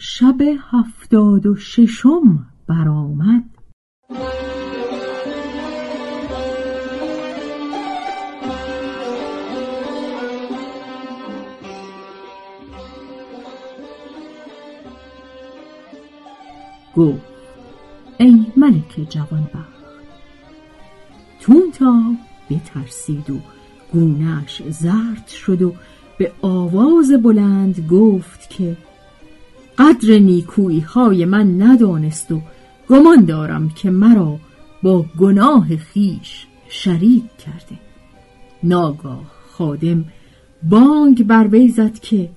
شب 76 برآمد، گفت ای ملک جوانبخت. تونتا بترسید و گونه‌اش زرد شد و به آواز بلند گفت که قدر نیکویی های من ندانست و گمان دارم که مرا با گناه خیش شریک کرده. ناگاه خادم بانگ بر وی زد که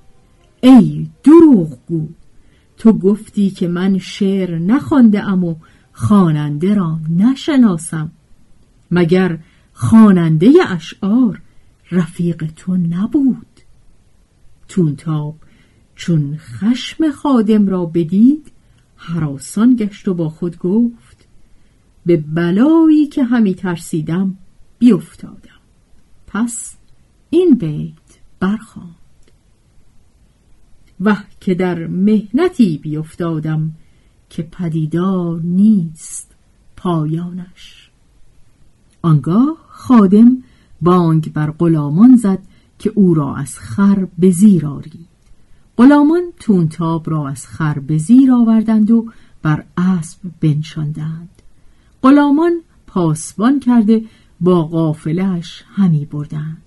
ای دروغگو، تو گفتی که من شعر نخوانده ام و خواننده را نشناسم، مگر خواننده اشعار رفیق تو نبود؟ تونتاب چون خشم خادم را بدید هراسان گشت و با خود گفت به بلایی که همی ترسیدم بیفتادم. پس این بیت برخواند: وه که در مهنتی بیفتادم که پدیدار نیست پایانش. آنگاه خادم بانگ بر غلامان زد که او را از خر به زیر آرید. غلامان تونتاب را از خر به زیر آوردند و بر اسب بنشاندند. غلامان پاسبان کرده با قافله‌اش همی بردند،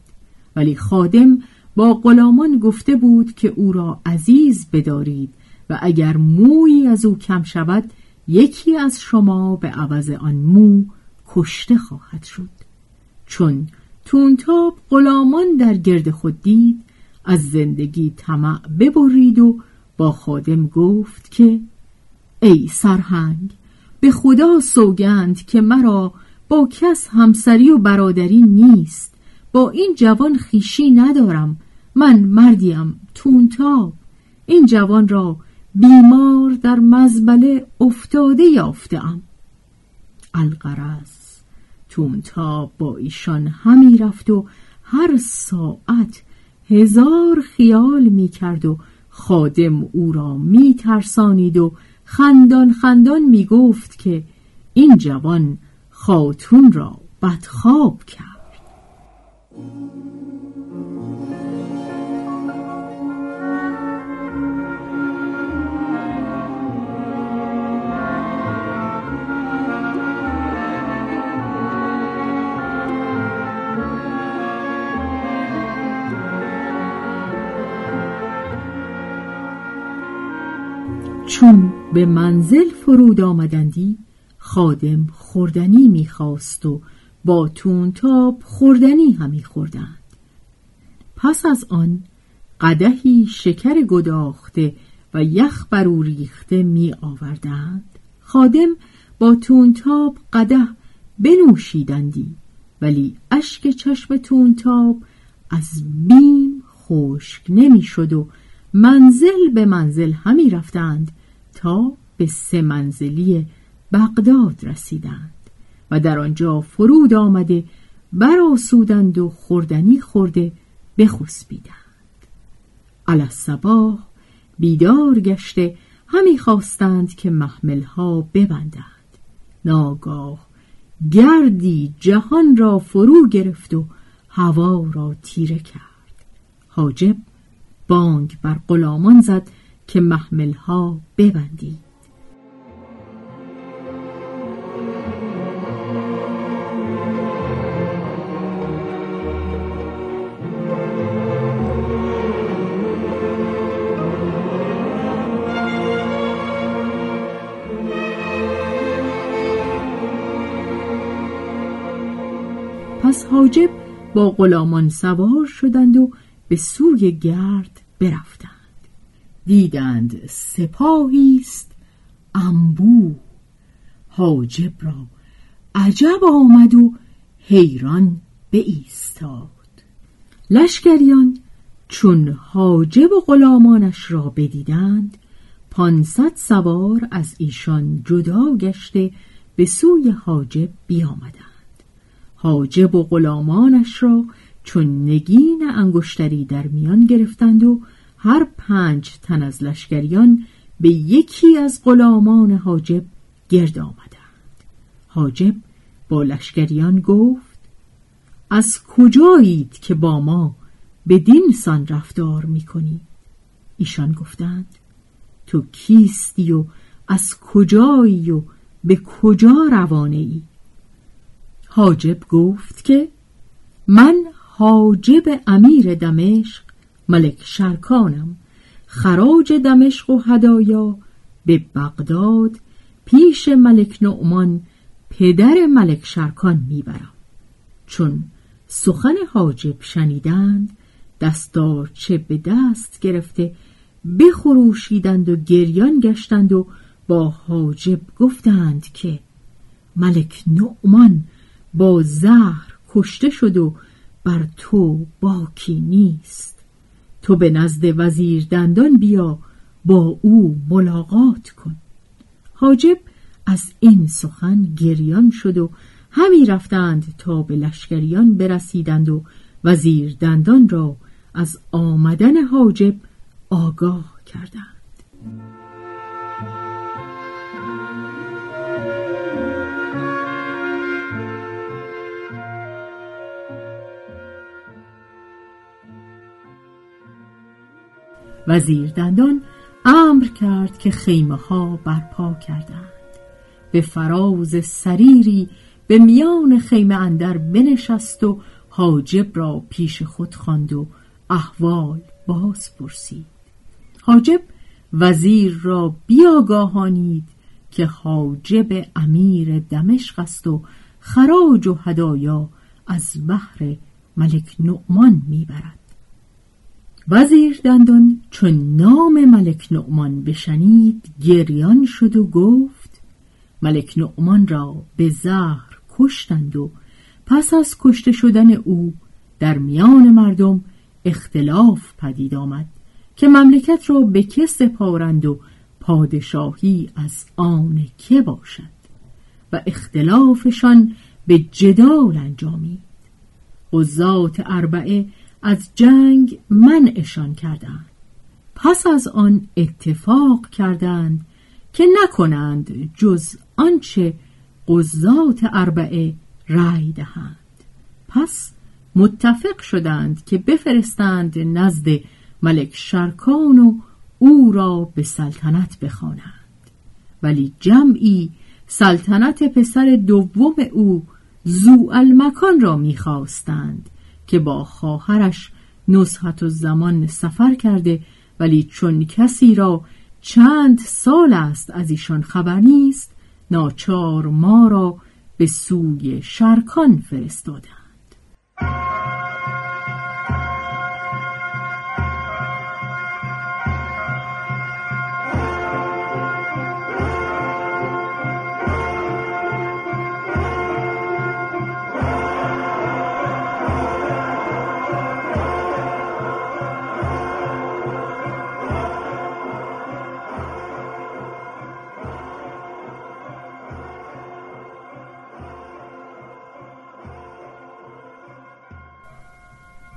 ولی خادم با غلامان گفته بود که او را عزیز بدارید و اگر مویی از او کم شود یکی از شما به عوض آن مو کشته خواهد شد. چون تونتاب غلامان در گرد خود دید از زندگی طمع ببرید و با خادم گفت که ای سرهنگ، به خدا سوگند که مرا با کس همسری و برادری نیست، با این جوان خویشی ندارم، من مردیم تونتاب، این جوان را بیمار در مزبله افتاده یافته‌ام. الغرض تونتاب با ایشان همی رفت و هر ساعت هزار خیال می کرد و خادم او را می ترسانید و خندان خندان می گفت که این جوان خاتون را بدخواب کرد. چون به منزل فرود آمدندی خادم خوردنی می‌خواست و با تونتاب خوردنی همی خوردند. پس از آن قدحی شکر گداخته و یخ بر او ریخته می آوردند. خادم با تونتاب قدح بنوشیدندی، ولی اشک چشم تونتاب از بیم خشک نمی‌شد و منزل به منزل همی رفتند تا به 3 منزلی بغداد رسیدند و در آنجا فرود آمده برآسودند و خوردنی خورده بخسبیدند. علی‌الصباح بیدار گشته همی خواستند که محمل‌ها ببندند. ناگاه گردی جهان را فرو گرفت و هوا را تیره کرد. حاجب بانگ بر غلامان زد که محملها ببندید. پس حاجب با غلامان سوار شدند و به سوی گرد برفتند. دیدند سپاهی است انبوه. حاجب را عجب آمد و حیران بایستاد. لشکریان چون حاجب و غلامانش را بدیدند 500 سوار از ایشان جدا گشته به سوی حاجب بیامدند. حاجب و غلامانش را چون نگین انگشتری در میان گرفتند و هر 5 تن از لشکریان به یکی از غلامان حاجب گرد آمدند. حاجب با لشکریان گفت: از کجایید که با ما بدین سان رفتار می‌کنید؟ ایشان گفتند: تو کیستی و از کجایی و به کجا روانه ای؟ حاجب گفت که من حاجب امیر دمشق ملک شرکانم. خراج دمشق و هدایا به بغداد پیش ملک نعمان پدر ملک شرکان میبرم. چون سخن حاجب شنیدند دستارچه به دست گرفته بخروشیدند و گریان گشتند و با حاجب گفتند که ملک نعمان با زهر کشته شد و بر تو باکی نیست. تو به نزد وزیر دندان بیا، با او ملاقات کن. حاجب از این سخن گریان شد و همی رفتند تا به لشکریان برسیدند و وزیر دندان را از آمدن حاجب آگاه کردند. وزیر دندان امر کرد که خیمه ها برپا کردند. به فراز سریری به میان خیمه اندر بنشست و حاجب را پیش خود خواند و احوال باز پرسید. حاجب وزیر را بیاگاهانید که حاجب امیر دمشق است و خراج و هدایا از بحر ملک نعمان میبرد. وزیر دندان چون نام ملک نعمان بشنید گریان شد و گفت: ملک نعمان را به زهر کشتند و پس از کشته شدن او در میان مردم اختلاف پدید آمد که مملکت را به که سپارند و پادشاهی از آن که باشد، و اختلافشان به جدال انجامید. قضات اربعه از جنگ منعشان کردند. پس از آن اتفاق کردند که نکنند جز آنچه قضات اربعه رأی دهند. پس متفق شدند که بفرستند نزد ملک شرکان و او را به سلطنت بخوانند. ولی جمعی سلطنت پسر دوم او ذوالمکان را می‌خواستند که با خواهرش نزهت الزمان سفر کرده، ولی چون کسی را چند سال است از ایشان خبر نیست ناچار ما را به سوی شرکان فرستادند.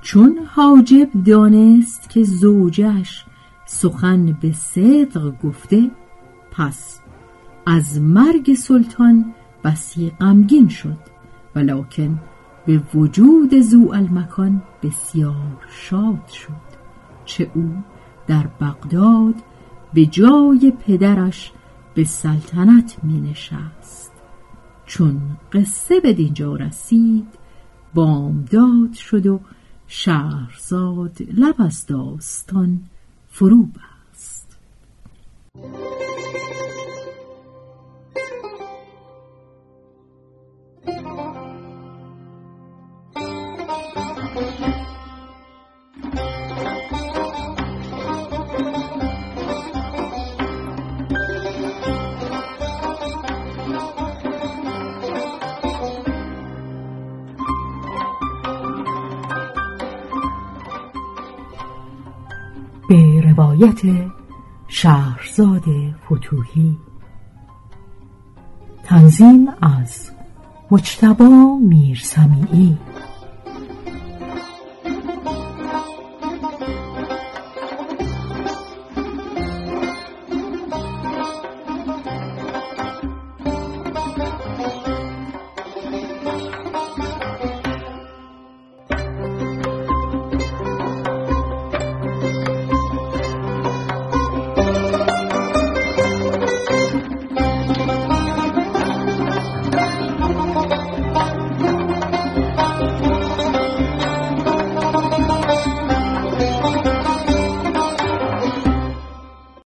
چون حاجب دانست که زوجش سخن به صدق گفته، پس از مرگ سلطان بسی غمگین شد، ولکن به وجود ذوالمکان بسیار شاد شد، چه او در بغداد به جای پدرش به سلطنت می نشست. چون قصه به دینجا رسید، بامداد شد و شهرزاد لب از داستان فرو بست. به روایت شهرزاد فتوحی، تنظیم از مجتبی میرسمیعی.